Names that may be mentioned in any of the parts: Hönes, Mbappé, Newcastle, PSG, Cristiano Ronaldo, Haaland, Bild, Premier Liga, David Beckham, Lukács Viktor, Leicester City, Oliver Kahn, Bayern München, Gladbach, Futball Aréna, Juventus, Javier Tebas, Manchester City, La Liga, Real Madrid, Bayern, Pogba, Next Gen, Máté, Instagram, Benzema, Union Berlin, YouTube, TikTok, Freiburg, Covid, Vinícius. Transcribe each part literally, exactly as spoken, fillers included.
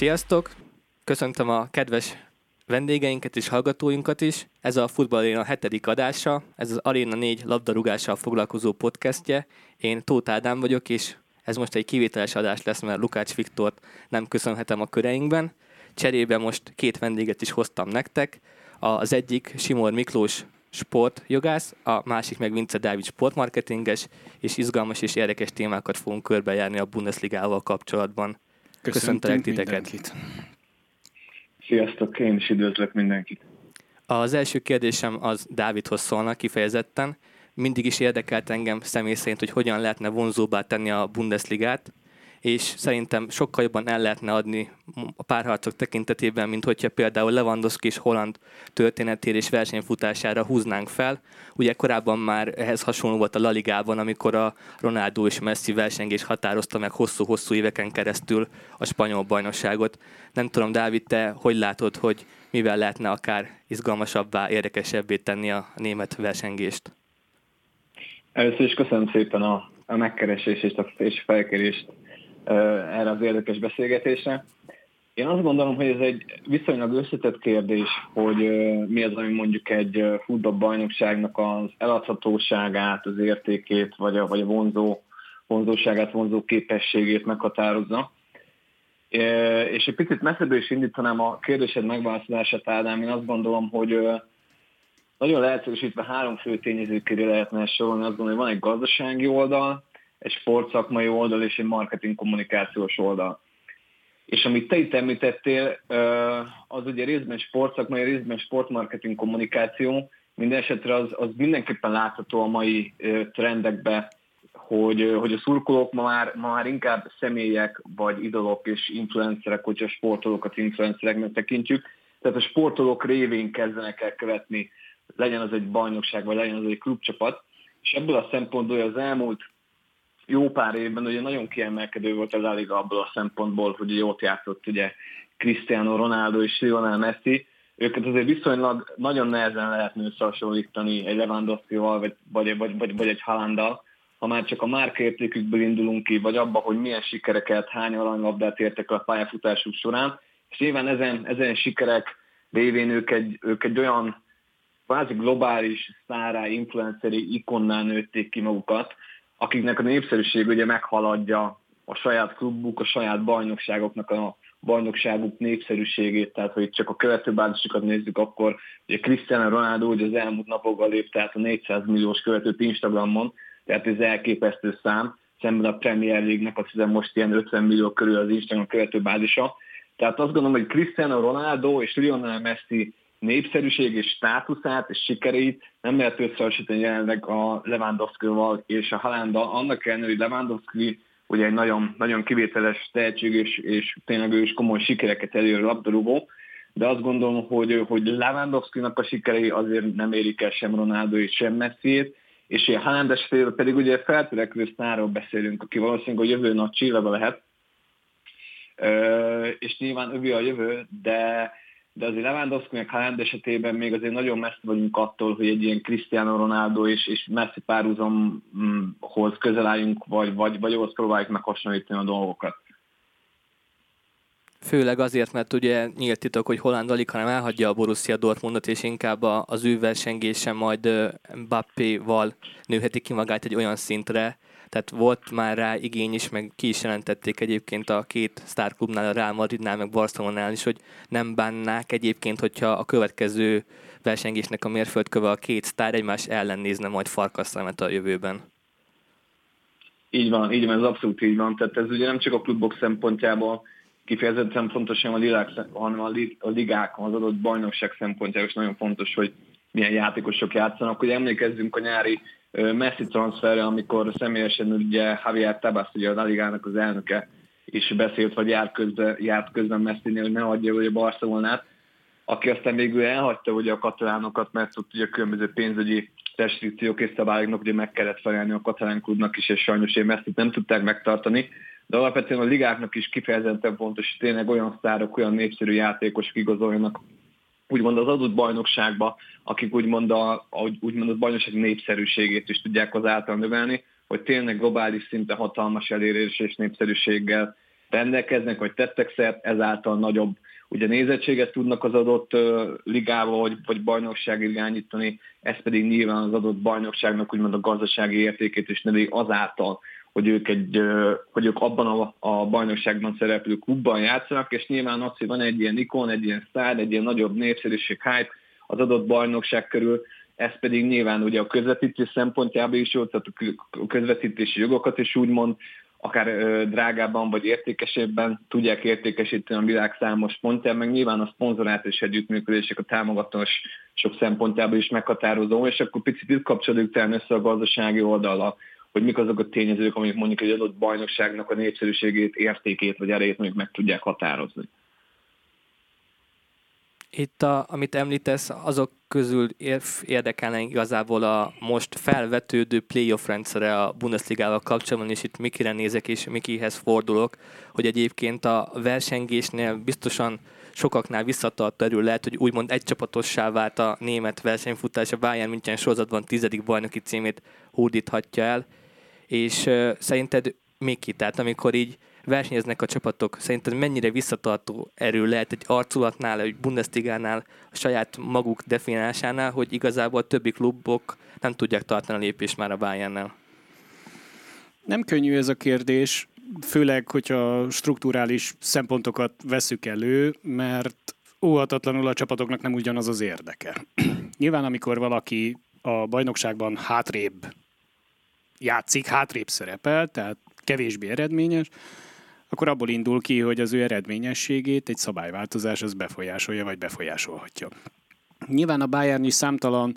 Sziasztok! Köszöntöm a kedves vendégeinket és hallgatóinkat is. Ez a Futball Aréna hetedik adása, ez az Aréna négy labdarúgással foglalkozó podcastje. Én Tóth Ádám vagyok, és ez most egy kivételes adás lesz, mert Lukács Viktort nem köszönhetem a köreinkben. Cserébe most két vendéget is hoztam nektek. Az egyik Simor Miklós sportjogász, a másik meg Vincent Dávid sportmarketinges, és izgalmas és érdekes témákat fogunk körbejárni a Bundesligával kapcsolatban. Köszöntelek titeket! Sziasztok, én is üdvözlök mindenkit! Az első kérdésem az Dávidhoz szólna kifejezetten. Mindig is érdekelt engem személy szerint, hogy hogyan lehetne vonzóbbá tenni a Bundesligát, és szerintem sokkal jobban el lehetne adni a párharcok tekintetében, mint hogyha például Lewandowski és Haaland történetére és versenyfutására húznánk fel. Ugye korábban már ehhez hasonló volt a La Ligában, amikor a Ronaldo és Messi versengés határozta meg hosszú-hosszú éveken keresztül a spanyol bajnokságot. Nem tudom, Dávid, te hogy látod, hogy mivel lehetne akár izgalmasabbá, érdekesebbé tenni a német versengést? Először is köszönöm szépen a, a megkeresést és a felkérést erre az érdekes beszélgetésre. Én azt gondolom, hogy ez egy viszonylag összetett kérdés, hogy mi az, ami mondjuk egy futballbajnokságnak az eladhatóságát, az értékét, vagy a, vagy a vonzó, vonzóságát, vonzó képességét meghatározza. És egy picit messzebből is indítanám a kérdésed megválaszolását, Ádám. Én azt gondolom, hogy nagyon leegyszerűsítve három fő tényező köré lehetne sorolni. Azt gondolom, hogy van egy gazdasági oldal, egy sportszakmai oldal és egy marketing-kommunikációs oldal. És amit te itt említettél, az ugye részben sportszakmai, részben sportmarketing-kommunikáció. Minden esetre az, az mindenképpen látható a mai trendekben, hogy, hogy a szurkolók ma már, ma már inkább személyek, vagy idolok és influencerek, hogyha a sportolókat influencereknek tekintjük. Tehát a sportolók révén kezdenek el követni, legyen az egy bajnokság, vagy legyen az egy klubcsapat. És ebből a szempontból az elmúlt jó pár évben ugye nagyon kiemelkedő volt a La Liga abból a szempontból, hogy ott játszott ugye Cristiano Ronaldo és Lionel Messi. Őket azért viszonylag nagyon nehezen lehetne összehasonlítani egy Lewandowskival, vagy, vagy, vagy, vagy, vagy egy Haalanddal, ha már csak a márkaértékükből indulunk ki, vagy abba, hogy milyen sikereket, hány aranylabdát értek el a pályafutásuk során. És nyilván ezen, ezen sikerek révén ők egy, ők egy olyan kvázi globális sztárrá, influenceri ikonnál nőtték ki magukat, akiknek a népszerűség ugye meghaladja a saját klubuk, a saját bajnokságoknak a bajnokságuk népszerűségét, tehát hogy csak a követőbázisokat nézzük, akkor ugye Cristiano Ronaldo ugye az elmúlt napokban lépte át a négyszáz milliós követőt Instagramon, tehát ez elképesztő szám, szemben a Premier League-nek azt hiszem most ilyen ötven millió körül az Instagram követőbázisa. Tehát azt gondolom, hogy Cristiano Ronaldo és Lionel Messi népszerűség és státuszát és sikereit nem lehet összehasonlítani jelenleg a Lewandowskival és a Haalanddal. Annak ellenére, hogy Lewandowski ugye egy nagyon, nagyon kivételes tehetség és, és tényleg ő is komoly sikereket elérő labdarúgó, de azt gondolom, hogy, hogy Lewandowskinak a sikerei azért nem érik el sem Ronaldo és sem Messiét, és a Haaland esetében pedig ugye feltörekvő sztárról beszélünk, aki valószínűleg a jövő nagy csillaga lehet, Ö, és nyilván övé a jövő, de de azért Lewandowski meg Haaland esetében még azért nagyon messze vagyunk attól, hogy egy ilyen Cristiano Ronaldo és, és Messi párhuzamhoz közel álljunk, vagy, vagy, vagy ahhoz próbáljuk meg hasonlítani a dolgokat. Főleg azért, mert ugye nyílt titok, hogy Haaland alig, hanem elhagyja a Borussia Dortmundot, és inkább az ő versengése majd Mbappéval nőheti ki magát egy olyan szintre. Tehát volt már rá igény is, meg ki is jelentették egyébként a két sztárklubnál, a Real Madridnál, meg Barcelonánál is, hogy nem bánnák egyébként, hogyha a következő versengésnek a mérföldköve a két sztár egymás ellen nézne majd farkas szemet a jövőben. Így van, így van, ez abszolút így van. Tehát ez ugye nem csak a klubok szempontjából kifejezetten fontos, hanem a ligák, az adott bajnokság szempontjából is nagyon fontos, hogy milyen játékosok játszanak. Ugye emlékezzünk a nyári Messi transferre, amikor személyesen ugye Javier Tebas, ugye a La Ligának az elnöke is beszélt, vagy járt közben, járt közben Messinél, hogy ne hagyja ugye Barcelonát, aki aztán végül elhagyta ugye a katalánokat, mert ott ugye a különböző pénzügyi restrikciók és szabályoknak ugye meg kellett felelni a katalán klubnak is, és sajnos én Messit nem tudták megtartani, de alapvetően a ligáknak is kifejezetten fontos, hogy tényleg olyan sztárok, olyan népszerű játékosok igazoljanak úgymond az adott bajnokságba, akik úgymond a, úgymond a bajnokság népszerűségét is tudják az által növelni, hogy tényleg globális szinten hatalmas elérés és népszerűséggel rendelkeznek, vagy tettek szert, ezáltal nagyobb ugye nézettséget tudnak az adott ligába, vagy, vagy bajnokság irányítani, ez pedig nyilván az adott bajnokságnak úgymond a gazdasági értékét is növeli azáltal, hogy ők, egy, hogy ők abban a, a bajnokságban szereplő klubban játszanak, és nyilván az, hogy van egy ilyen ikon, egy ilyen sztár, egy ilyen nagyobb népszerűség, hype az adott bajnokság körül, ez pedig nyilván ugye a közvetítés szempontjából is jó, tehát a közvetítési jogokat is úgymond, akár drágában vagy értékesebben tudják értékesíteni a világ számos pontján, meg nyilván a szponzorát és együttműködések a támogatós sok szempontjából is meghatározó, és akkor picit itt kapcsolódik talán össze a gazdasági oldallal, hogy mik azok a tényezők, amik mondjuk egy adott bajnokságnak a népszerűségét, értékét vagy erejét mondjuk meg tudják határozni. Itt, a, amit említesz, azok közül érdekelne igazából a most felvetődő playoff rendszere a Bundesligával kapcsolatban, és itt Mikire nézek és Mikihez fordulok, hogy egyébként a versengésnél biztosan sokaknál visszatart erő, lehet, hogy úgymond egycsapatossá vált a német versenyfutás, a Bayern München sorozatban tizedik bajnoki címét hódíthatja el, és euh, szerinted Miki, tehát amikor így versenyeznek a csapatok, szerinted mennyire visszatartó erő lehet egy arculatnál, egy Bundesligánál, a saját maguk definálásánál, hogy igazából a többi klubok nem tudják tartani a lépést már a Bayernnel? Nem könnyű ez a kérdés, főleg, hogyha strukturális szempontokat veszük elő, mert óhatatlanul a csapatoknak nem ugyanaz az érdeke. Nyilván, amikor valaki a bajnokságban hátrébb játszik, hátrébb szerepel, tehát kevésbé eredményes, akkor abból indul ki, hogy az ő eredményességét egy szabályváltozás az befolyásolja, vagy befolyásolhatja. Nyilván a Bayern is számtalan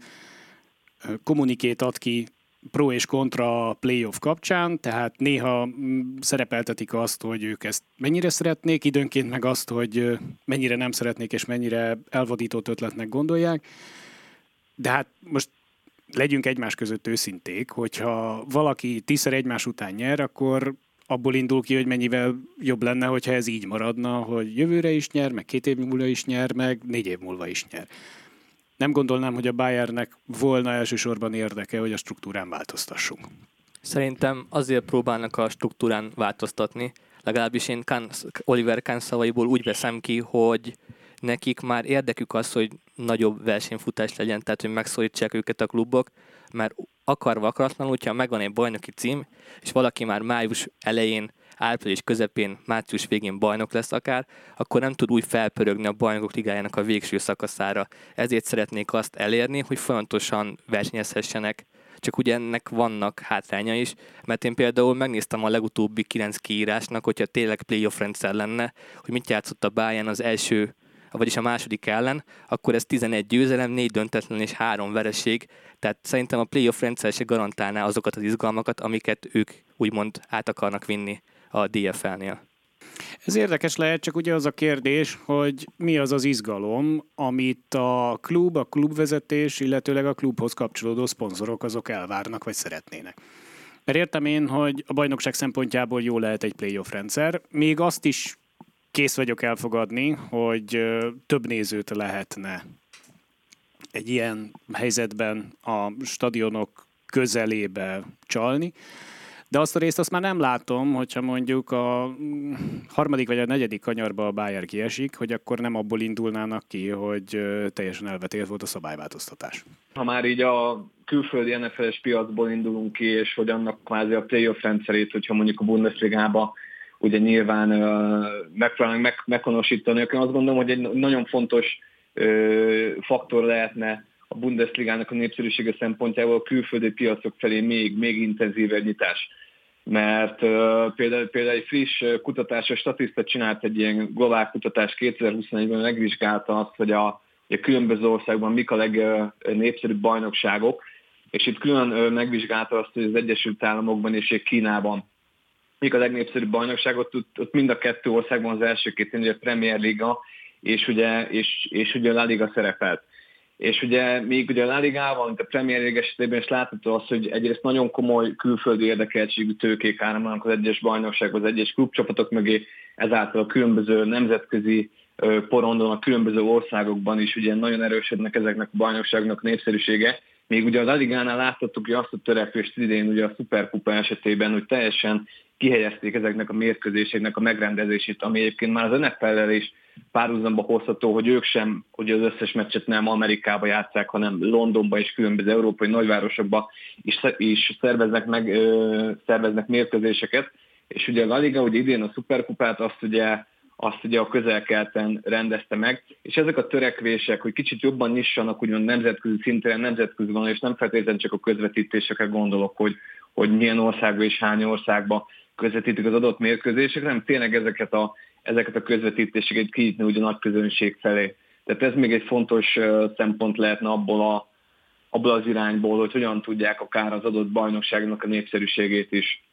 kommunikét ad ki pro és kontra a playoff kapcsán, tehát néha szerepeltetik azt, hogy ők ezt mennyire szeretnék, időnként meg azt, hogy mennyire nem szeretnék, és mennyire elvadított ötletnek gondolják. De hát most legyünk egymás között őszinték, hogyha valaki tízszer egymás után nyer, akkor abból indul ki, hogy mennyivel jobb lenne, hogyha ez így maradna, hogy jövőre is nyer, meg két év múlva is nyer, meg négy év múlva is nyer. Nem gondolnám, hogy a Bayernnek volna elsősorban érdeke, hogy a struktúrán változtassunk. Szerintem azért próbálnak a struktúrán változtatni. Legalábbis én Kahn, Oliver Kahn szavaiból úgy veszem ki, hogy nekik már érdekük az, hogy nagyobb versenyfutás legyen, tehát hogy megszorítsák őket a klubok, mert akarva akaratlanul, hogyha megvan egy bajnoki cím, és valaki már május elején, április közepén, március végén bajnok lesz akár, akkor nem tud úgy felpörögni a Bajnokok Ligájának a végső szakaszára. Ezért szeretnék azt elérni, hogy folyamatosan versenyezhessenek. Csak ugye ennek vannak hátránya is, mert én például megnéztem a legutóbbi kilenc kiírásnak, hogyha tényleg playoff rendszer lenne, hogy mit játszott a Bayern az első, vagyis a második ellen, akkor ez tizenegy győzelem, négy döntetlen és három vereség. Tehát szerintem a playoff rendszer se garantálná azokat az izgalmakat, amiket ők úgymond át akarnak vinni a dé ef el-nél. Ez érdekes lehet, csak ugye az a kérdés, hogy mi az az izgalom, amit a klub, a klubvezetés, illetőleg a klubhoz kapcsolódó szponzorok azok elvárnak, vagy szeretnének. Mert értem én, hogy a bajnokság szempontjából jó lehet egy playoff rendszer, még azt is kész vagyok elfogadni, hogy több nézőt lehetne egy ilyen helyzetben a stadionok közelébe csalni, de azt a részt azt már nem látom, hogyha mondjuk a harmadik vagy a negyedik kanyarba a Bayern kiesik, hogy akkor nem abból indulnának ki, hogy teljesen elvetélt volt a szabályváltoztatás. Ha már így a külföldi en ef el-es piacból indulunk ki, és hogy annak kvázi a playoff rendszerét, hogyha mondjuk a Bundesligába ugye nyilván uh, megpróbálnak meg, meghonosítani. Azt gondolom, hogy egy nagyon fontos uh, faktor lehetne a Bundesligának a népszerűsége szempontjából a külföldi piacok felé még, még intenzívebb nyitás. Mert uh, például, például egy friss kutatás, a Statista csinált egy ilyen globál kutatást, kétezer-huszonegyben megvizsgálta azt, hogy a, a különböző országban mik a legnépszerűbb bajnokságok, és itt külön uh, megvizsgálta azt, hogy az Egyesült Államokban és Kínában mik a legnépszerűbb bajnokságot, ott mind a kettő országban az első két, ugye a Premier Liga és ugye, és, és ugye a La Liga szerepelt. És ugye még ugye a La Ligával, mint a Premier Liga esetében is látható az, hogy egyrészt nagyon komoly külföldi érdekeltségű tőkék áramlanak az egyes bajnokságban, az egyes klubcsapatok mögé, ezáltal a különböző nemzetközi porondon, a különböző országokban is ugye nagyon erősödnek ezeknek a bajnokságnak népszerűsége. Még ugye a La Ligánál láthattuk azt a törekvést idén ugye a szuperkupa esetében, hogy teljesen kihelyezték ezeknek a mérkőzéseknek a megrendezését, ami egyébként már az en ef el-lel is párhuzamba hozható, hogy ők sem, hogy az összes meccset nem Amerikába játsszák, hanem Londonba és különböző európai nagyvárosokba is, is szerveznek, meg, ö, szerveznek mérkőzéseket. És ugye a La Liga ugye idén a szuperkupát azt ugye, azt ugye a Közel-Keleten rendezte meg, és ezek a törekvések, hogy kicsit jobban nyissanak úgymond nemzetközi szinten, nemzetközi van, és nem feltétlenül csak a közvetítésekre gondolok, hogy, hogy milyen országban és hány országban közvetítik az adott mérkőzések, hanem tényleg ezeket a, ezeket a közvetítéseket kinyitni ugye a nagy közönség felé. Tehát ez még egy fontos szempont lehetne abból, a, abból az irányból, hogy hogyan tudják akár az adott bajnokságnak a népszerűségét is,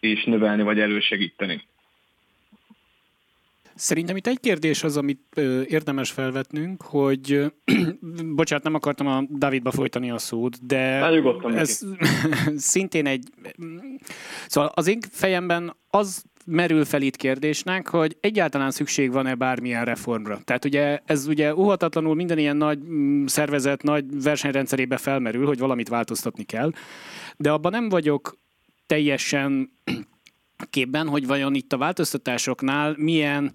is növelni vagy elősegíteni. Szerintem itt egy kérdés az, amit ö, érdemes felvetnünk, hogy, ö, bocsánat, nem akartam a Dávidba folytani a szót, de ez szintén egy... Szóval az én fejemben az merül fel itt kérdésnek, hogy egyáltalán szükség van-e bármilyen reformra. Tehát ugye ez ugye óhatatlanul minden ilyen nagy szervezet, nagy versenyrendszerébe felmerül, hogy valamit változtatni kell, de abban nem vagyok teljesen... képben, hogy vajon itt a változtatásoknál milyen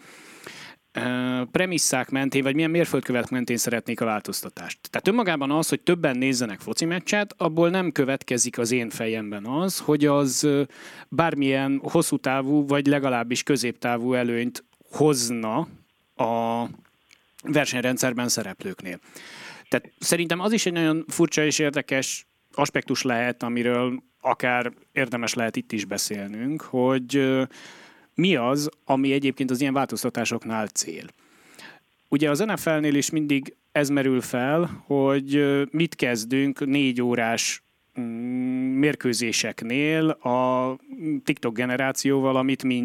uh, premisszák mentén, vagy milyen mérföldkövek mentén szeretnék a változtatást. Tehát önmagában az, hogy többen nézzenek foci meccset, abból nem következik az én fejemben az, hogy az uh, bármilyen hosszú távú, vagy legalábbis középtávú előnyt hozna a versenyrendszerben szereplőknél. Tehát szerintem az is egy nagyon furcsa és érdekes aspektus lehet, amiről akár érdemes lehet itt is beszélnünk, hogy mi az, ami egyébként az ilyen változtatásoknál cél. Ugye az en ef el-nél is mindig ez merül fel, hogy mit kezdünk négy órás mérkőzéseknél a TikTok generációval, amit mi,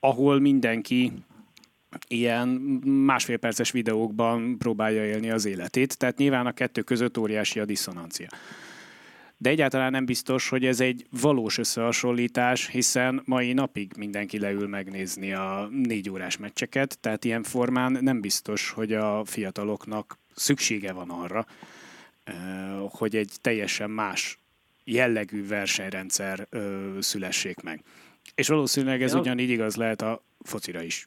ahol mindenki ilyen másfél perces videókban próbálja élni az életét. Tehát nyilván a kettő között óriási a diszonancia. De egyáltalán nem biztos, hogy ez egy valós összehasonlítás, hiszen mai napig mindenki leül megnézni a négy órás meccseket, tehát ilyen formán nem biztos, hogy a fiataloknak szüksége van arra, hogy egy teljesen más jellegű versenyrendszer szülessék meg. És valószínűleg ez ugyanígy igaz lehet a focira is.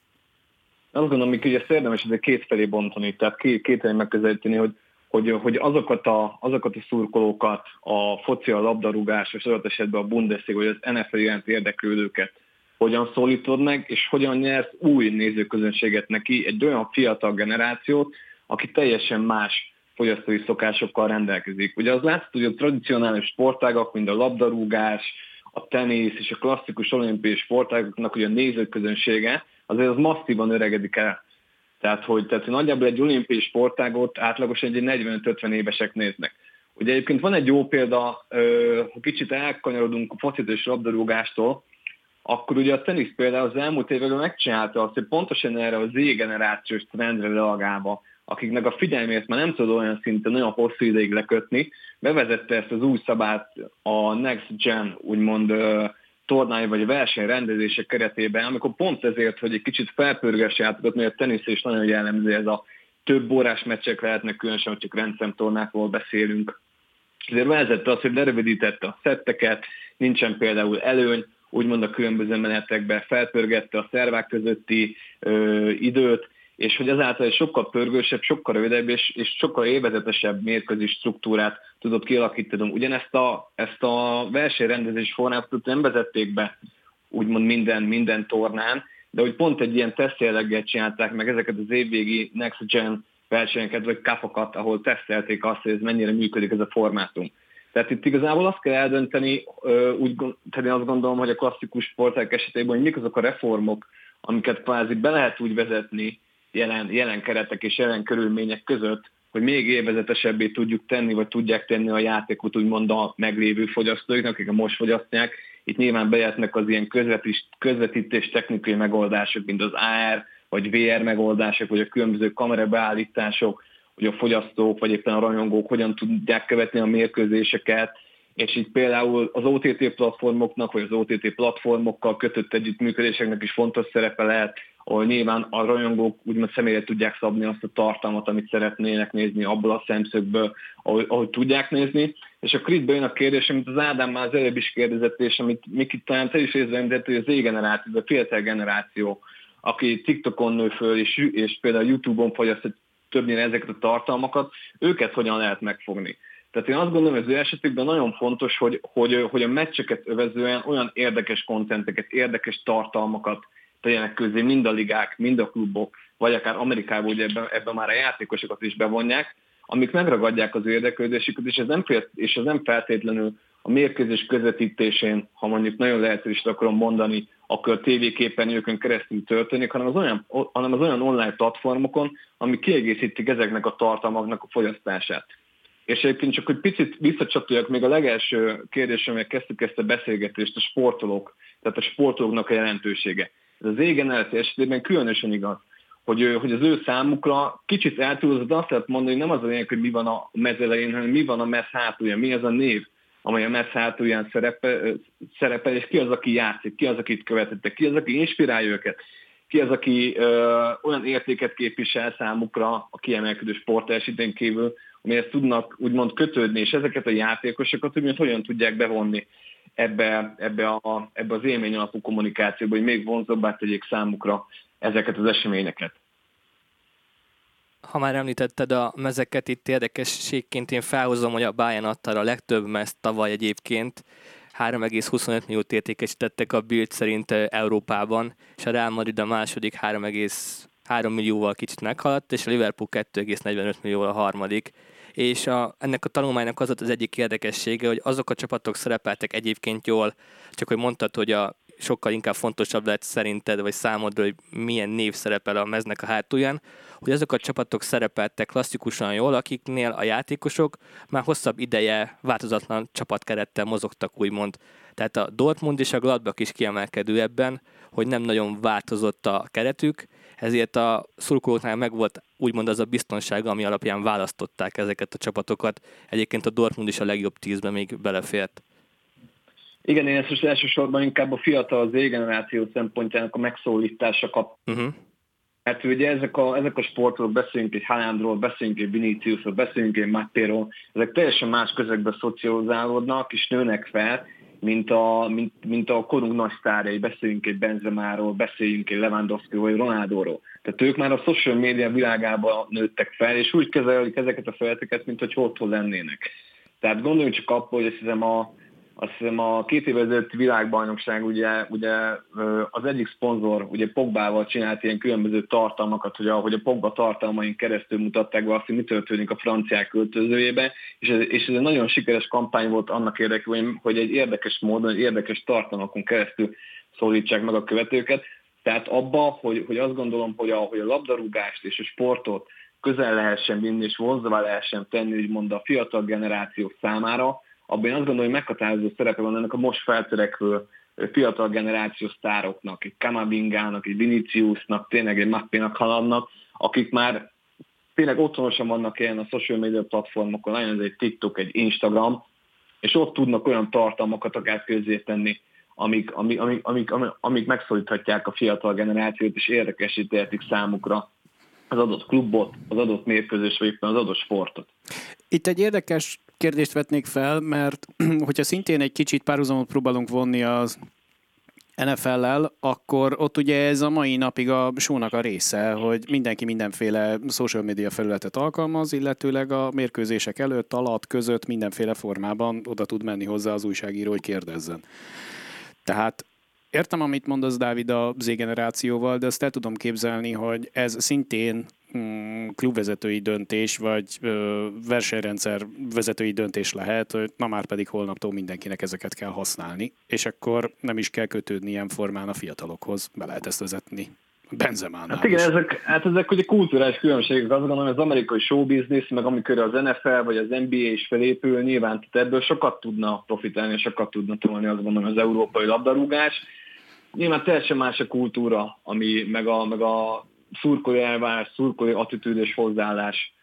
Azt gondolom, hogy ezt érdemes két felé bontani, tehát két, két felé megközelíteni, hogy Hogy, hogy azokat, a, azokat a szurkolókat, a foci, a labdarúgás, és adott esetben a Bundesliga, vagy az en ef el iránt érdeklődőket hogyan szólítod meg, és hogyan nyersz új nézőközönséget neki, egy olyan fiatal generációt, aki teljesen más fogyasztói szokásokkal rendelkezik. Ugye az látszik, hogy a tradicionális sportágak, mint a labdarúgás, a tenisz és a klasszikus olimpiai sportágaknak ugye a nézőközönsége, azért az masszívan öregedik el. Tehát, hogy, tehát, hogy nagyjából egy olimpiai sportágot átlagosan egy negyvenöt-ötven évesek néznek. Ugye egyébként van egy jó példa, ha kicsit elkanyarodunk a focitól és labdarúgástól, akkor ugye a tenisz például az elmúlt években megcsinálta azt, hogy pontosan erre a Z-generációs trendre reagálva, akiknek a figyelmét már nem tud olyan szinten olyan hosszú ideig lekötni, bevezette ezt az új szabályt a Next Gen, úgymond tornái vagy versenyrendezések keretében, amikor pont ezért, hogy egy kicsit felpörgesse játékot, mert a tenisz is nagyon jellemző, ez a több órás meccsek lehetnek, különösen, hogy csak rendszemtornákról beszélünk. Ezért vezette azt, hogy lerövidítette a szetteket, nincsen például előny, úgymond a különböző menetekben felpörgette a szervák közötti ö, időt, és hogy ezáltal egy sokkal pörgősebb, sokkal rövidebb és, és sokkal élvezetesebb mérkőzés struktúrát tudott kialakítani. Ugyanezt a, ezt a versenyrendezés formát nem vezették be úgymond minden, minden tornán, de hogy pont egy ilyen tesztjelleggel csinálták meg ezeket az évvégi Next Gen versenyeket, vagy kapokat, ahol tesztelték azt, hogy ez mennyire működik ez a formátum. Tehát itt igazából azt kell eldönteni, úgy, tehát én azt gondolom, hogy a klasszikus sportág esetében, hogy mik azok a reformok, amiket kvázi be lehet úgy vezetni, Jelen, jelen keretek és jelen körülmények között, hogy még élvezetesebbé tudjuk tenni, vagy tudják tenni a játékot úgymond a meglévő fogyasztóiknak, akik most fogyasztják. Itt nyilván bejöttnek az ilyen közvetítés, közvetítés technikai megoldások, mint az á er, vagy vé er megoldások, vagy a különböző kamerabeállítások, hogy a fogyasztók, vagy éppen a rajongók hogyan tudják követni a mérkőzéseket, és így például az o té té platformoknak, vagy az o té té platformokkal kötött együttműködéseknek is fontos szerepe lehet, ahol nyilván a rajongók úgymond személyre tudják szabni azt a tartalmat, amit szeretnének nézni abból a szemszögből, ahogy, ahogy tudják nézni. És a Kritbe jön a kérdés, amit az Ádám már az előbb is kérdezett, és amit Miki talán te is részben említett, hogy az Z-generáció, a fiatal generáció, aki TikTokon nő föl, és, és például YouTube-on fogyasztja többnyire ezeket a tartalmakat, őket hogyan lehet megfogni. Tehát én azt gondolom, hogy az ő esetükben nagyon fontos, hogy, hogy, hogy a meccseket övezően olyan érdekes kontenteket, érdekes tartalmakat tegyenek közé, mind a ligák, mind a klubok, vagy akár Amerikában ugye ebben, ebben már a játékosokat is bevonják, amik megragadják az érdeklődésüket, és ez nem, és ez nem feltétlenül a mérkőzés közvetítésén, ha mondjuk nagyon lehetős akarom mondani, akkor a tévéképernyőkön keresztül történik, hanem az olyan, hanem az olyan online platformokon, ami kiegészítik ezeknek a tartalmaknak a fogyasztását. És egyébként csak, hogy picit visszacsatoljak még a legelső kérdésre, amelyek kezdtük ezt a beszélgetést, a sportolók, tehát a sportolóknak a jelentősége. Ez az égeneráció esetében különösen igaz, hogy, hogy az ő számukra kicsit eltúlzott, azt lehet mondani, hogy nem az a lényeg, hogy mi van a mez elején, hanem mi van a mez hátulja, mi az a név, amely a mez hátulján szerepel, szerepel, és ki az, aki játszik, ki az, akit követette, ki az, aki inspirálja őket, ki az, aki ö, olyan értéket képvisel számukra a kiemelkedő sportteljesítmény kívül, amihez tudnak úgymond kötődni, és ezeket a játékosokat úgymond hogyan tudják bevonni ebbe, ebbe, a, ebbe az élmény alapú kommunikációba, hogy még vonzóbbá tegyék számukra ezeket az eseményeket. Ha már említetted a mezeket, itt érdekességként én felhozom, hogy a Bayern adta a legtöbb mezt tavaly egyébként. három egész huszonöt milliót értékesítettek a Bild szerint Európában, és a Real Madrid a második három egész három millióval kicsit meghaladt, és a Liverpool kettő egész negyvenöt millióval a harmadik. És a, ennek a tanulmánynak az az egyik érdekessége, hogy azok a csapatok szerepeltek egyébként jól, csak hogy mondtad, hogy a sokkal inkább fontosabb lett szerinted, vagy számodra, hogy milyen név szerepel a meznek a hátulján, hogy azok a csapatok szerepeltek klasszikusan jól, akiknél a játékosok már hosszabb ideje változatlan csapatkerettel mozogtak, úgymond. Tehát a Dortmund és a Gladbach is kiemelkedő ebben, hogy nem nagyon változott a keretük, ezért a szurkolóknál megvolt úgymond az a biztonság, ami alapján választották ezeket a csapatokat. Egyébként a Dortmund is a legjobb tízbe még belefért. Igen, én ezt elsősorban inkább a fiatal Z-generáció szempontjának a megszólítása kap. Uh-huh. Hát ugye ezek a, ezek a sportról beszélünk, egy Haalandról, beszélünk egy Viníciusról, beszélünk egy Mátéról, ezek teljesen más közegben szocializálódnak és nőnek fel, mint a, mint, mint a korunk nagy sztárjai, beszéljünk egy Benzemáról, beszéljünk egy Lewandowskiról vagy Ronaldóról. Tehát ők már a social media világában nőttek fel, és úgy kezelik ezeket a felületeket, mint hogy otthon lennének. Tehát gondoljunk csak abból, hogy azt hiszem a, azt hiszem a két évvel ezelőtti világbajnokság ugye, ugye az egyik szponzor, ugye Pogbával csinált ilyen különböző tartalmakat, hogy a, hogy a Pogba tartalmain keresztül mutatták be azt, hogy mi történik a franciák öltözőjében, és ez, és ez egy nagyon sikeres kampány volt annak érdekében, hogy egy érdekes módon, egy érdekes tartalmakon keresztül szólítsák meg a követőket. Tehát abban, hogy, hogy azt gondolom, hogy a, hogy a labdarúgást és a sportot közel lehessen vinni, és vonzóvá lehessen tenni, úgymond a fiatal generációk számára, abban én azt gondolom, hogy meghatározó szerepe van ennek a most feltörekvő fiatal generációs sztároknak, egy Kamavingának, egy Viniciusnak, tényleg egy Mappénak, Haalandnak, akik már tényleg otthonosan vannak ilyen a social media platformokon, nagyon ez egy TikTok, egy Instagram, és ott tudnak olyan tartalmakat akár közzé tenni, amik, amik, amik, amik, amik megszólíthatják a fiatal generációt, és érdekesíthetik számukra az adott klubot, az adott mérkőzés, vagy éppen az adott sportot. Itt egy érdekes kérdést vetnék fel, mert hogyha szintén egy kicsit párhuzamot próbálunk vonni az en ef el-lel, akkor ott ugye ez a mai napig a shownak a része, hogy mindenki mindenféle social media felületet alkalmaz, illetőleg a mérkőzések előtt, alatt, között mindenféle formában oda tud menni hozzá az újságíró, hogy kérdezzen. Tehát értem, amit mondasz, Dávid, a Z-generációval, de azt el tudom képzelni, hogy ez szintén klubvezetői döntés, vagy ö, versenyrendszer vezetői döntés lehet, hogy na már pedig holnaptól mindenkinek ezeket kell használni, és akkor nem is kell kötődni ilyen formán a fiatalokhoz, be lehet ezt vezetni. Benzemánál hát igen, ezek, hát ezek ugye kulturális különbségek, azt gondolom, az amerikai show business, meg amikor az en ef el vagy az en bé á is felépül, nyilván tehát ebből sokat tudna profitálni, sokat tudna tolni, azt gondolom, az európai labdarúgás. Nyilván teljesen más a kultúra, ami meg a, meg a szurkolói elvárás, szurkolói attitűdös hozzáállás,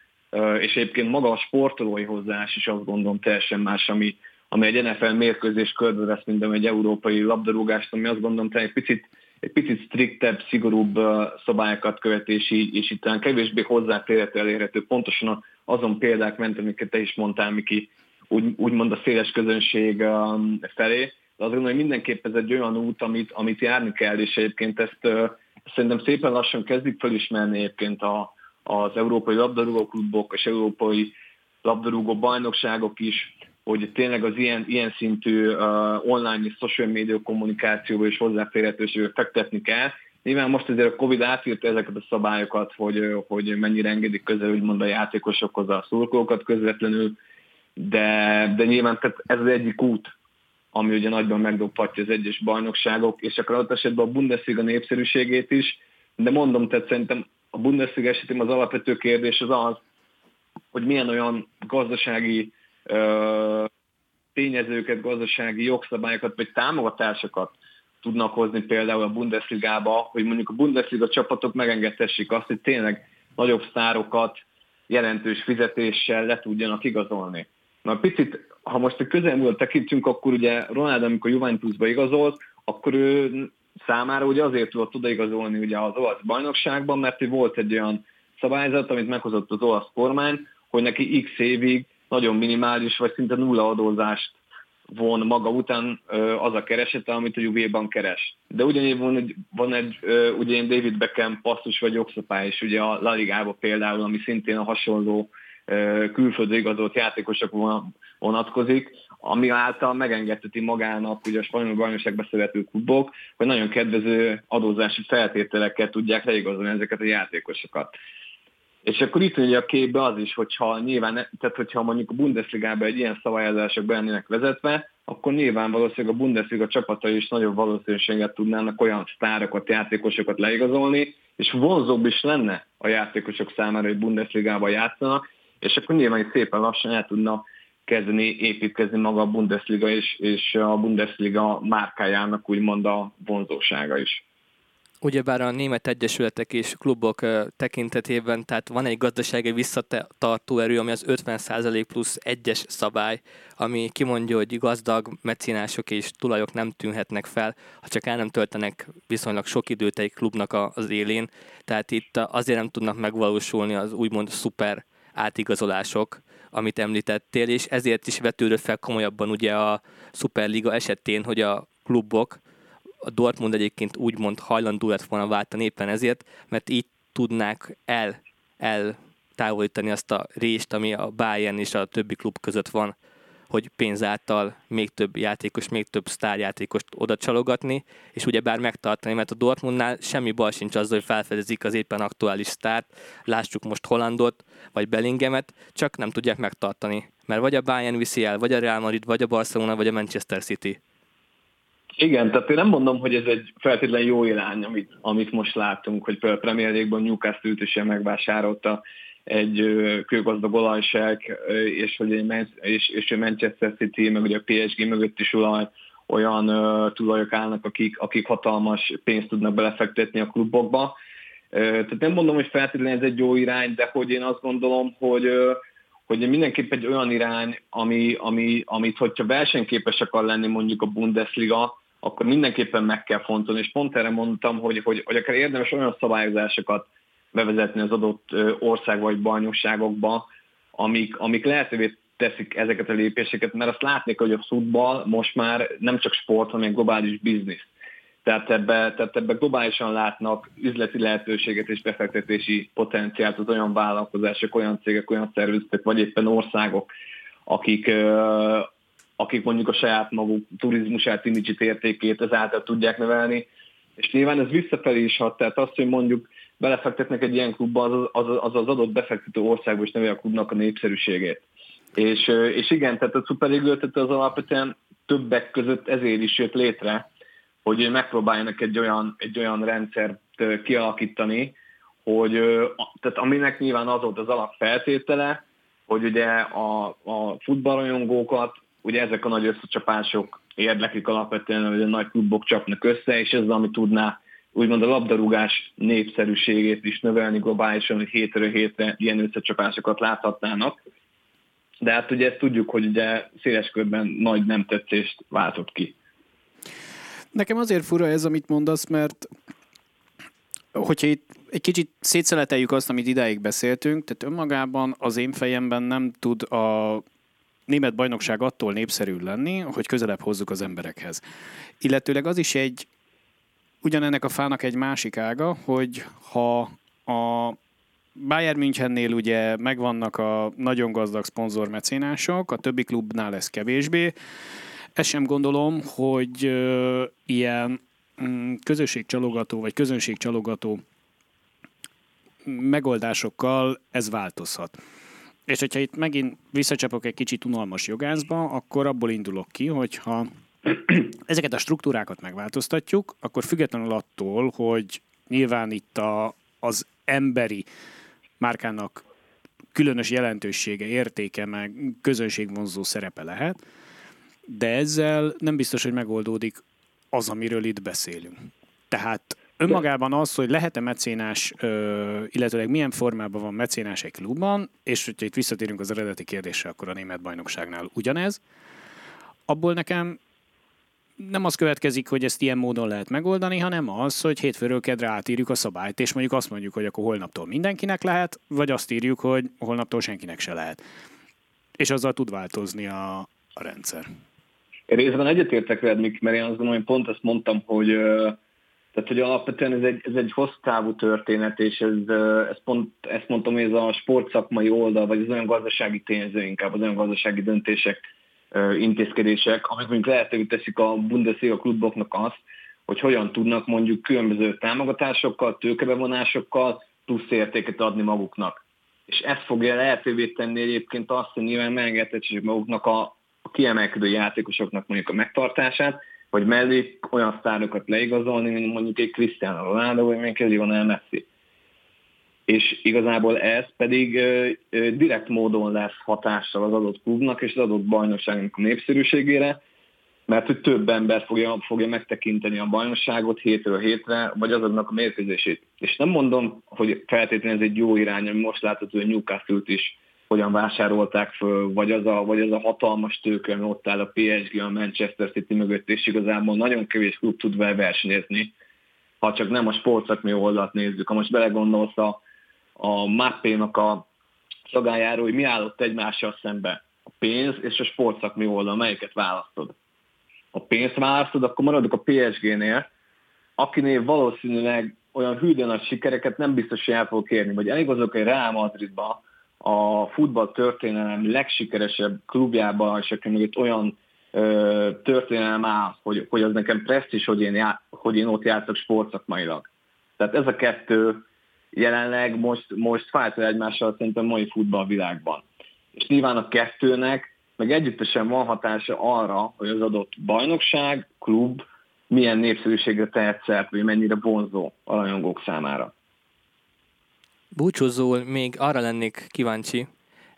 és egyébként maga a sportolói hozzáállás is azt gondolom teljesen más, ami, ami egy en ef el mérkőzés körbevesz, mint egy európai labdarúgást, ami azt gondolom, hogy egy picit egy picit striktebb, szigorúbb szabályokat követi, és így, és így talán kevésbé hozzáférhető, elérhető, pontosan azon példák ment, amiket te is mondtál, Miki, úgy, úgymond a széles közönség felé. De azt gondolom, hogy mindenképp ez egy olyan út, amit, amit járni kell, és egyébként ezt uh, szerintem szépen lassan kezdik felismerni egyébként a, az európai labdarúgóklubok és európai labdarúgó bajnokságok is, hogy tényleg az ilyen, ilyen szintű uh, online és social media kommunikációba és hozzáférhetőségbe fektetni kell. Nyilván most azért a Covid átírta ezeket a szabályokat, hogy, hogy mennyire engedik közel, úgymond a játékosokhoz, a szurkolókat közvetlenül, de, de nyilván tehát ez az egyik út, ami ugye nagyban megdobhatja az egyes bajnokságok, és akkor adott esetben a Bundesliga népszerűségét is, de mondom, tehát szerintem a Bundesliga esetén az alapvető kérdés az az, hogy milyen olyan gazdasági ö, tényezőket, gazdasági jogszabályokat, vagy támogatásokat tudnak hozni például a Bundesligába, hogy mondjuk a Bundesliga csapatok megengedhessék azt, hogy tényleg nagyobb sztárokat jelentős fizetéssel le tudjanak igazolni. Na picit, ha most a közelmúlra tekintünk, akkor ugye Ronaldo, amikor Juventusba igazolt, akkor ő számára ugye azért tudott odaigazolni ugye az olasz bajnokságban, mert volt egy olyan szabályzat, amit meghozott az olasz kormány, hogy neki x évig nagyon minimális, vagy szinte nulla adózást von maga után az a keresete, amit a Juve-ban keres. De ugyanígy van, van egy, ugye én David Beckham passzus vagy jogszabály is, ugye a La Ligába például, ami szintén a hasonló külföldre igazolt játékosok vonatkozik, ami által megengedheti magának ugye a spanyol bajnokságban szerető klubok, hogy nagyon kedvező adózási feltételekkel tudják leigazolni ezeket a játékosokat. És akkor itt ugye a képbe az is, hogyha nyilván, tehát hogyha mondjuk a Bundesligában egy ilyen szabályozások be lennének vezetve, akkor nyilván valószínűleg a Bundesliga csapatai is nagyobb valószínűséget tudnának olyan sztárokat, játékosokat leigazolni, és vonzóbb is lenne a játékosok számára, hogy Bundesligában játszanak, és akkor nyilván szépen lassan el tudna kezdeni építkezni maga a Bundesliga és, és a Bundesliga márkájának úgymond a vonzósága is. Ugyebár a német egyesületek és klubok tekintetében, tehát van egy gazdasági visszatartó erő, ami az ötven százalék plusz egyes szabály, ami kimondja, hogy gazdag mecénások és tulajok nem tűnhetnek fel, ha csak el nem töltenek viszonylag sok időt egy klubnak az élén. Tehát itt azért nem tudnak megvalósulni az úgymond szuper átigazolások, amit említettél, és ezért is vetődött fel komolyabban ugye a Superliga esetén, hogy a klubok, a Dortmund egyébként úgymond hajlandó lett volna váltani éppen ezért, mert így tudnák el, eltávolítani azt a rést, ami a Bayern és a többi klub között van, hogy pénz által még több játékos, még több sztárjátékost oda csalogatni, és ugyebár megtartani, mert a Dortmundnál semmi baj sincs azzal, hogy felfedezik az éppen aktuális sztárt, lássuk most Haalandot, vagy Bellinghamet, csak nem tudják megtartani. Mert vagy a Bayern viszi el, vagy a Real Madrid, vagy a Barcelona, vagy a Manchester City. Igen, tehát én nem mondom, hogy ez egy feltétlenül jó irány, amit, amit most látunk, hogy például a Premier League-ban Newcastle-t is megvásárolta egy kőgazdag olajsejk, és hogy a Manchester City, meg ugye a pé es gé mögött is olaj, olyan tulajok állnak, akik, akik hatalmas pénzt tudnak belefektetni a klubokba. Tehát nem mondom, hogy feltétlenül ez egy jó irány, de hogy én azt gondolom, hogy, hogy mindenképp egy olyan irány, ami, ami, amit hogyha versenyképes akar lenni mondjuk a Bundesliga, akkor mindenképpen meg kell fontolni. És pont erre mondtam, hogy, hogy, hogy akár érdemes olyan szabályozásokat bevezetni az adott ország vagy bajnokságokba, amik, amik lehetővé teszik ezeket a lépéseket, mert azt látni kell, hogy a futball most már nem csak sport, hanem globális biznisz. Tehát ebbe, tehát ebbe globálisan látnak üzleti lehetőséget és befektetési potenciált az olyan vállalkozások, olyan cégek, olyan szervezetek, vagy éppen országok, akik, akik mondjuk a saját maguk turizmusát, imidzsit, értékét ezáltal tudják növelni. És nyilván ez visszafelé is hat, tehát azt, hogy mondjuk belefektetnek egy ilyen klubba, az az, az, az adott befektető országban is növeli a klubnak a népszerűségét. És, és igen, tehát a Superliga az alapvetően többek között ezért is jött létre, hogy megpróbáljanak egy olyan, egy olyan rendszert kialakítani, hogy, tehát aminek nyilván az volt az alapfeltétele, hogy ugye a, a futballrajongókat, ugye ezek a nagy összecsapások érdeklik alapvetően, hogy a nagy klubok csapnak össze, és ez az, ami tudná úgymond a labdarúgás népszerűségét is növelni globálisan, hogy hétről hétre ilyen összecsapásokat láthatnának. De hát ugye ezt tudjuk, hogy ugye széles körben nagy nem tetszést váltott ki. Nekem azért fura ez, amit mondasz, mert hogyha itt egy kicsit szétszeleteljük azt, amit idáig beszéltünk, tehát önmagában az én fejemben nem tud a német bajnokság attól népszerű lenni, hogy közelebb hozzuk az emberekhez. Illetőleg az is egy, ugyanennek a fának egy másik ága, hogy ha a Bayern Münchennél ugye megvannak a nagyon gazdag szponzormecénások, a többi klubnál ez kevésbé. Ezt sem gondolom, hogy ö, ilyen m- közösségcsalogató vagy közönségcsalogató megoldásokkal ez változhat. És hogyha itt megint visszacsapok egy kicsit unalmas jogászba, akkor abból indulok ki, hogyha ezeket a struktúrákat megváltoztatjuk, akkor függetlenül attól, hogy nyilván itt a, az emberi márkának különös jelentősége, értéke, meg közönségvonzó szerepe lehet, de ezzel nem biztos, hogy megoldódik az, amiről itt beszélünk. Tehát önmagában az, hogy lehet-e mecénás, illetőleg milyen formában van mecénás egy klubban, és hogyha itt visszatérünk az eredeti kérdésre, akkor a német bajnokságnál ugyanez, abból nekem nem az következik, hogy ezt ilyen módon lehet megoldani, hanem az, hogy hétfőről kedre átírjuk a szabályt, és mondjuk azt mondjuk, hogy akkor holnaptól mindenkinek lehet, vagy azt írjuk, hogy holnaptól senkinek se lehet. És azzal tud változni a, a rendszer. Részben egyetértek veled, Mik, mert én azt gondolom, hogy pont azt mondtam, hogy, tehát, hogy alapvetően ez egy, ez egy hossztávú történet, és ez, ez pont, ezt mondtam, hogy ez a sportszakmai oldal, vagy az olyan gazdasági tényező inkább, az olyan gazdasági döntések, intézkedések, amik mondjuk lehetővé teszik a Bundesliga kluboknak azt, hogy hogyan tudnak mondjuk különböző támogatásokkal, tőkebevonásokkal plusz értéket adni maguknak. És ezt fogja lehetővé tenni egyébként azt, hogy nyilván megengedhessék maguknak a, a kiemelkedő játékosoknak mondjuk a megtartását, vagy mellé olyan sztárokat leigazolni, mint mondjuk egy Cristiano Ronaldo, vagy még egy Lionel Messi. És igazából ez pedig ö, ö, direkt módon lesz hatással az adott klubnak és az adott bajnokságnak a népszerűségére, mert hogy több ember fogja, fogja megtekinteni a bajnokságot hétről hétre, vagy azoknak a mérkőzését. És nem mondom, hogy feltétlenül ez egy jó irány, ami most látható, hogy Newcastle-t is hogyan vásárolták föl, vagy az a, vagy az a hatalmas tőke, ami ott áll a pé es gé, a Manchester City mögött, és igazából nagyon kevés klub tud vele versenyezni, ha csak nem a sportszakmai oldalt nézzük. Ha most belegondolsz a a Máténak a szagájáról, hogy mi állott egymással szembe, a pénz és a sportszakmai oldal, melyiket választod. A pénzt választod, akkor maradok a pé es génél, akinél valószínűleg olyan hűden nagy sikereket nem biztos, hogy el fogok érni, vagy eligazolok egy Real Madridba, a futball történelem legsikeresebb klubjába, és aki mögött olyan ö, történelem áll, hogy, hogy az nekem presztízs, hogy én, já, hogy én ott játszok sportszakmailag. Tehát ez a kettő jelenleg most, most fájtol egymással szerintem a mai futballvilágban. És nyilván a kettőnek meg együttesen van hatása arra, hogy az adott bajnokság, klub milyen népszerűségre tehet szert, vagy mennyire vonzó a rajongók számára. Búcsúzóul még arra lennék kíváncsi,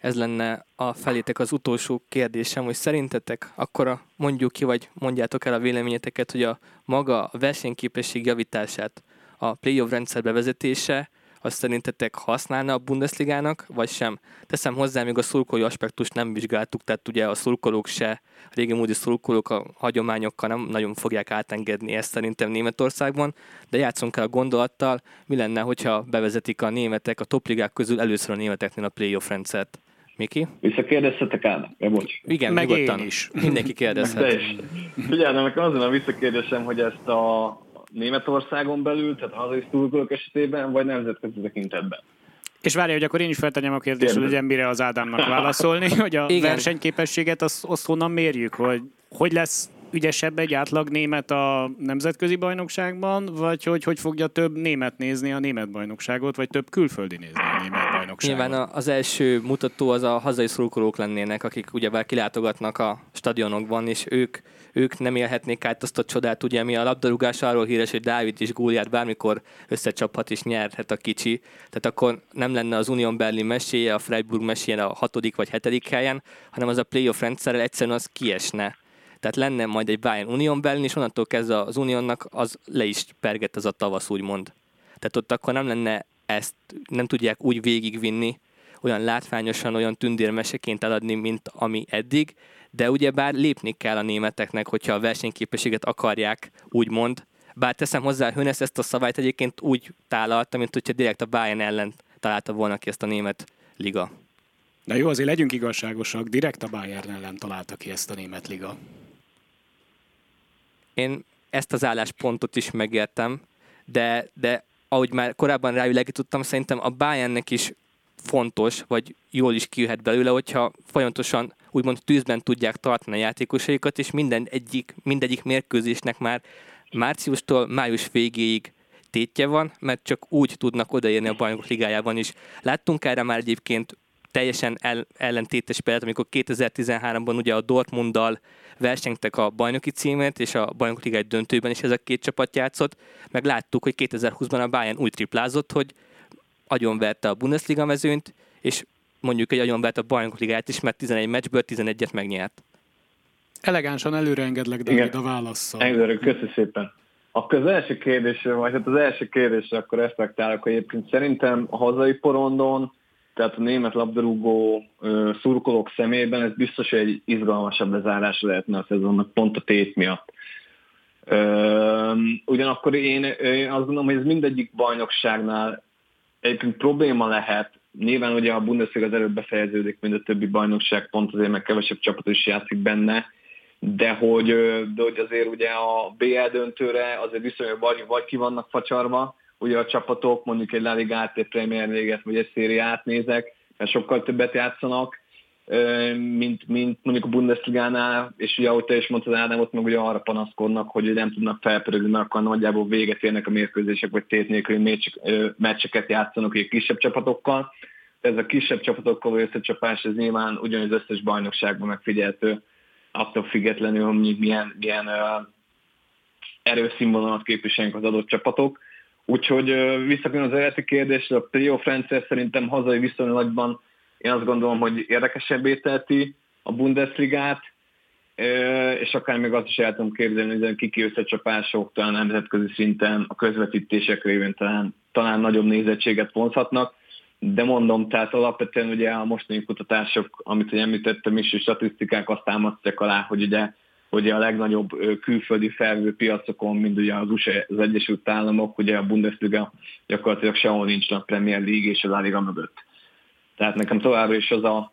ez lenne a felétek az utolsó kérdésem, hogy szerintetek akkora mondjuk ki, vagy mondjátok el a véleményeteket, hogy a maga a versenyképesség javítását, a playoff rendszer bevezetése, azt szerintetek használna a Bundesligának, vagy sem? Teszem hozzá, még a szurkolói aspektust nem vizsgáltuk, tehát ugye a szurkolók se, a régi módi szurkolók a hagyományokkal nem nagyon fogják átengedni ezt szerintem Németországban, de játszunk el a gondolattal, mi lenne, hogyha bevezetik a németek, a topligák közül először a németeknél a playoff rendszert. Miki? Visszakérdeztetek Ádám? Ja, bocs. Igen, meg nyugodtan. Én is. Mindenki kérdezhet. Figyelj, nekem azonnal visszakérdezem, hogy ezt a Németországon belül, tehát a hazai szurkolók esetében, vagy nemzetközi tekintetben. És várja, hogy akkor én is feltenyem a kérdést, hogy legyen mire az Ádámnak válaszolni, hogy a igen. versenyképességet azt, azt honnan mérjük, hogy hogy lesz ügyesebb egy átlag német a nemzetközi bajnokságban, vagy hogy hogy fogja több német nézni a német bajnokságot, vagy több külföldi nézni a német bajnokságot. Nyilván az első mutató az a hazai szurkolók lennének, akik ugyebár kilátogatnak a stadionokban, és ők ők nem élhetnék át azt a csodát, ugye, ami a labdarúgás arról híres, hogy Dávid és Góliát bármikor összecsaphat és nyerhet a kicsi. Tehát akkor nem lenne az Union Berlin meséje, a Freiburg meséje a hatodik vagy hetedik helyen, hanem az a playoff rendszerrel egyszerűen az kiesne. Tehát lenne majd egy Bayern Union Berlin, és onnantól kezdve az Unionnak az le is perget az a tavasz, úgymond. Tehát ott akkor nem lenne ezt, nem tudják úgy végigvinni, olyan látványosan, olyan tündérmeseként eladni, mint ami eddig, de ugyebár lépni kell a németeknek, hogyha a versenyképességet akarják, úgymond. Bár teszem hozzá, Hönes ezt a szabályt egyébként úgy tálalta, mint hogyha direkt a Bayern ellen találta volna ki ezt a német liga. De jó, azért legyünk igazságosak, direkt a Bayern ellen találta ki ezt a német liga. Én ezt az álláspontot is megértem, de, de ahogy már korábban rávilágítottam, szerintem a Bayernnek is fontos, vagy jól is kijöhet belőle, hogyha folyamatosan úgymond tűzben tudják tartani a játékosaikat, és minden egyik, mindegyik mérkőzésnek már márciustól május végéig tétje van, mert csak úgy tudnak odaérni a Bajnokok Ligájában is. Láttunk erre már egyébként teljesen el, ellentétes példát, amikor kétezer-tizenháromban ugye a Dortmunddal versenytek a bajnoki címért, és a Bajnokok Ligáj döntőben is ez a két csapat játszott, meg láttuk, hogy kétezer-húszban a Bayern úgy triplázott, hogy agyonverte a Bundesliga mezőnyt, és mondjuk egy agyonvert a Bajnokok Ligát is, mert tizenegy meccsből tizenegyet megnyert. Elegánsan előreengedlek, Dávid, a válasszal. Engedlek, köszi szépen. Akkor az első kérdésre, vagy hát az első kérdésre akkor reflektálok, hogy egyébként szerintem a hazai porondon, tehát a német labdarúgó szurkolók szemében ez biztos, hogy egy izgalmasabb lezárás lehetne a szezonnak pont a tét miatt. Ugyanakkor én, én azt gondolom, hogy ez mindegyik bajnokságnál egyébként probléma lehet. Nyilván ugye a Bundesliga az előbb befejeződik, mint a többi bajnokság, pont azért meg kevesebb csapat is játszik benne, de hogy, de hogy azért ugye a bé el döntőre azért viszonylag vagy, vagy ki vannak facsarva, ugye a csapatok, mondjuk egy La Ligát, egy Premier Ligát, vagy egy szériát nézek, mert sokkal többet játszanak, mint, mint mondjuk a Bundesligánál, és ugye ahogy te is mondtad, Ádám, ott meg ugye arra panaszkodnak, hogy nem tudnak felpörögni, mert akkor nagyjából véget érnek a mérkőzések, vagy tét nélküli meccseket játszanak egy kisebb csapatokkal. Ez a kisebb csapatokkal összecsapás, ez nyilván ugyanaz összes bajnokságban megfigyelhető, attól függetlenül, hogy milyen, milyen uh, erőszínvonalat képviselnek az adott csapatok. Úgyhogy uh, visszakülön az eredeti kérdésre, a playoff rendszer szerintem hazai viszonylatban én azt gondolom, hogy érdekesebbé teheti a Bundesligát, és akár még azt is el tudom képzelni, hogy kiki összecsapások talán nemzetközi szinten a közvetítések révén talán, talán nagyobb nézettséget vonzhatnak, de mondom, tehát alapvetően ugye a mostani kutatások, amit említettem is, és statisztikák azt támasztják alá, hogy ugye, ugye a legnagyobb külföldi felvevő piacokon, mint ugye az u es á, az Egyesült Államok, ugye a Bundesliga gyakorlatilag sehol nincs a Premier Liga és a La Liga mögött. Tehát nekem továbbra is az a,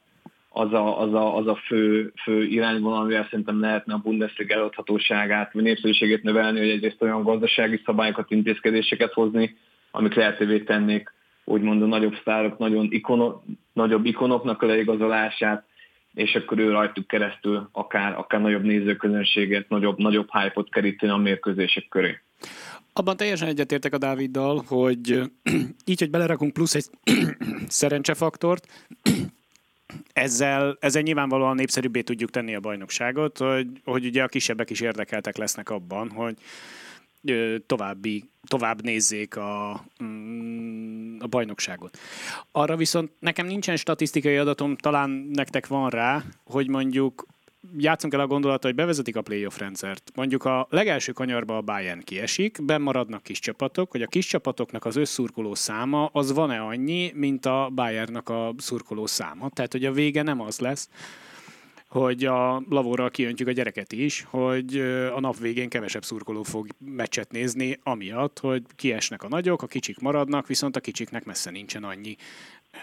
az a, az a, az a fő, fő irányvonal, amivel szerintem lehetne a Bundesliga eladhatóságát, vagy népszerűségét növelni, hogy egyrészt olyan gazdasági szabályokat, intézkedéseket hozni, amik lehetővé tennék, úgymond a nagyobb sztárok, nagyon ikono, nagyobb ikonoknak a leigazolását, és akkor ő rajtuk keresztül akár, akár nagyobb nézőközönséget, nagyobb, nagyobb hype-ot keríteni a mérkőzések köré. Abban teljesen egyetértek a Dáviddal, hogy így, hogy belerakunk plusz egy szerencsefaktort, ezzel, ezzel nyilvánvalóan népszerűbbé tudjuk tenni a bajnokságot, hogy, hogy ugye a kisebbek is érdekeltek lesznek abban, hogy további, tovább nézzék a, a bajnokságot. Arra viszont nekem nincsen statisztikai adatom, talán nektek van rá, hogy mondjuk játszunk el a gondolata, hogy bevezetik a playoff rendszert. Mondjuk a legelső kanyarba a Bayern kiesik, bemaradnak kis csapatok, hogy a kis csapatoknak az összurkoló száma az van-e annyi, mint a Bayernnak a szurkoló száma. Tehát, hogy a vége nem az lesz, hogy a lavóra kiöntjük a gyereket is, hogy a nap végén kevesebb szurkoló fog meccset nézni, amiatt, hogy kiesnek a nagyok, a kicsik maradnak, viszont a kicsiknek messze nincsen annyi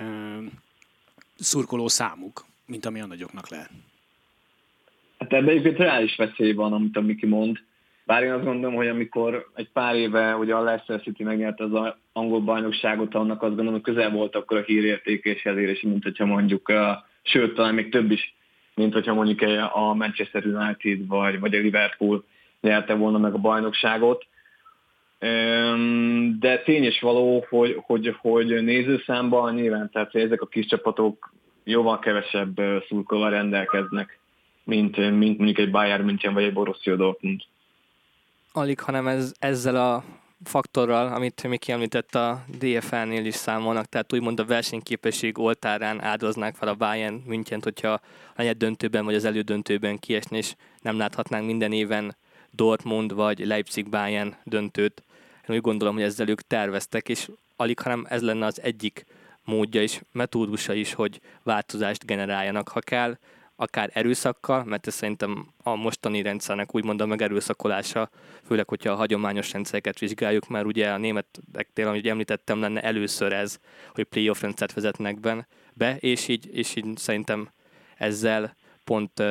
ö, szurkoló számuk, mint ami a nagyoknak lehet. Hát ebben egyébként reális veszély van, amit a Miki mond. Bár én azt gondolom, hogy amikor egy pár éve ugye a Leicester City megnyerte az angol bajnokságot, annak azt gondolom, hogy közel volt akkor a hírértéke és elérése, mint hogyha mondjuk, uh, sőt, talán még több is, mint hogyha mondjuk a Manchester United vagy, vagy a Liverpool nyerte volna meg a bajnokságot. Um, de tény és való, hogy, hogy, hogy nézőszámban nyilván, tehát ezek a kis csapatok jóval kevesebb szurkolóval rendelkeznek, mint, mint mondjuk egy Bayern München, vagy egy Borussia Dortmund. Alig, hanem ez, ezzel a faktorral, amit Miki említett, a dé ef el-nél is számolnak, tehát úgymond a versenyképesség oltárán áldoznák fel a Bayern Münchent, hogyha a döntőben vagy az elődöntőben kiesne, és nem láthatnánk minden éven Dortmund vagy Leipzig-Bayern döntőt. Én úgy gondolom, hogy ezzel ők terveztek, és alig, hanem ez lenne az egyik módja is, metódusa is, hogy változást generáljanak, ha kell, akár erőszakkal, mert ez szerintem a mostani rendszernek úgymond a megerőszakolása, főleg, hogyha a hagyományos rendszereket vizsgáljuk, mert ugye a németeknél, amit említettem, lenne először ez, hogy playoff rendszert vezetnek be, és így, és így szerintem ezzel pont,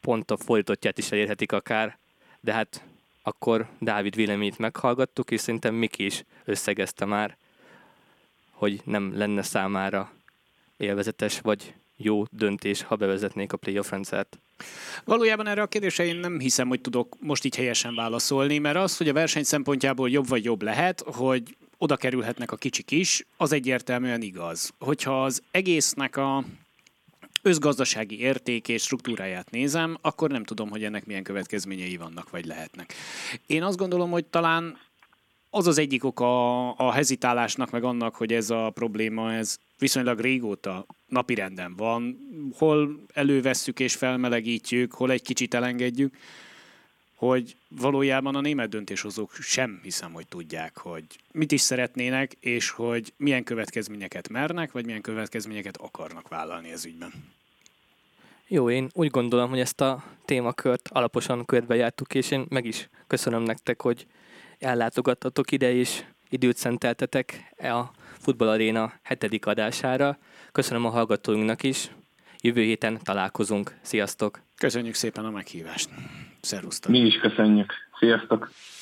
pont a fordítottját is elérhetik akár, de hát akkor Dávid véleményét meghallgattuk, és szerintem Miki is összegezte már, hogy nem lenne számára élvezetes, vagy jó döntés, ha bevezetnék a playoff rendszert. Valójában erre a kérdésre én nem hiszem, hogy tudok most így helyesen válaszolni, mert az, hogy a verseny szempontjából jobb vagy jobb lehet, hogy oda kerülhetnek a kicsik is, az egyértelműen igaz. Hogyha az egésznek a összgazdasági érték és struktúráját nézem, akkor nem tudom, hogy ennek milyen következményei vannak, vagy lehetnek. Én azt gondolom, hogy talán az az egyik oka a hezitálásnak, meg annak, hogy ez a probléma, ez viszonylag régóta napirenden van, hol elővesszük és felmelegítjük, hol egy kicsit elengedjük, hogy valójában a német döntéshozók sem hiszem, hogy tudják, hogy mit is szeretnének, és hogy milyen következményeket mernek, vagy milyen következményeket akarnak vállalni ez ügyben. Jó, én úgy gondolom, hogy ezt a témakört alaposan körbejártuk, és én meg is köszönöm nektek, hogy ellátogattatok ide, és időt szenteltetek a Futball Aréna hetedik adására. Köszönöm a hallgatóinknak is. Jövő héten találkozunk. Sziasztok! Köszönjük szépen a meghívást. Szervusztok! Mi is köszönjük. Sziasztok!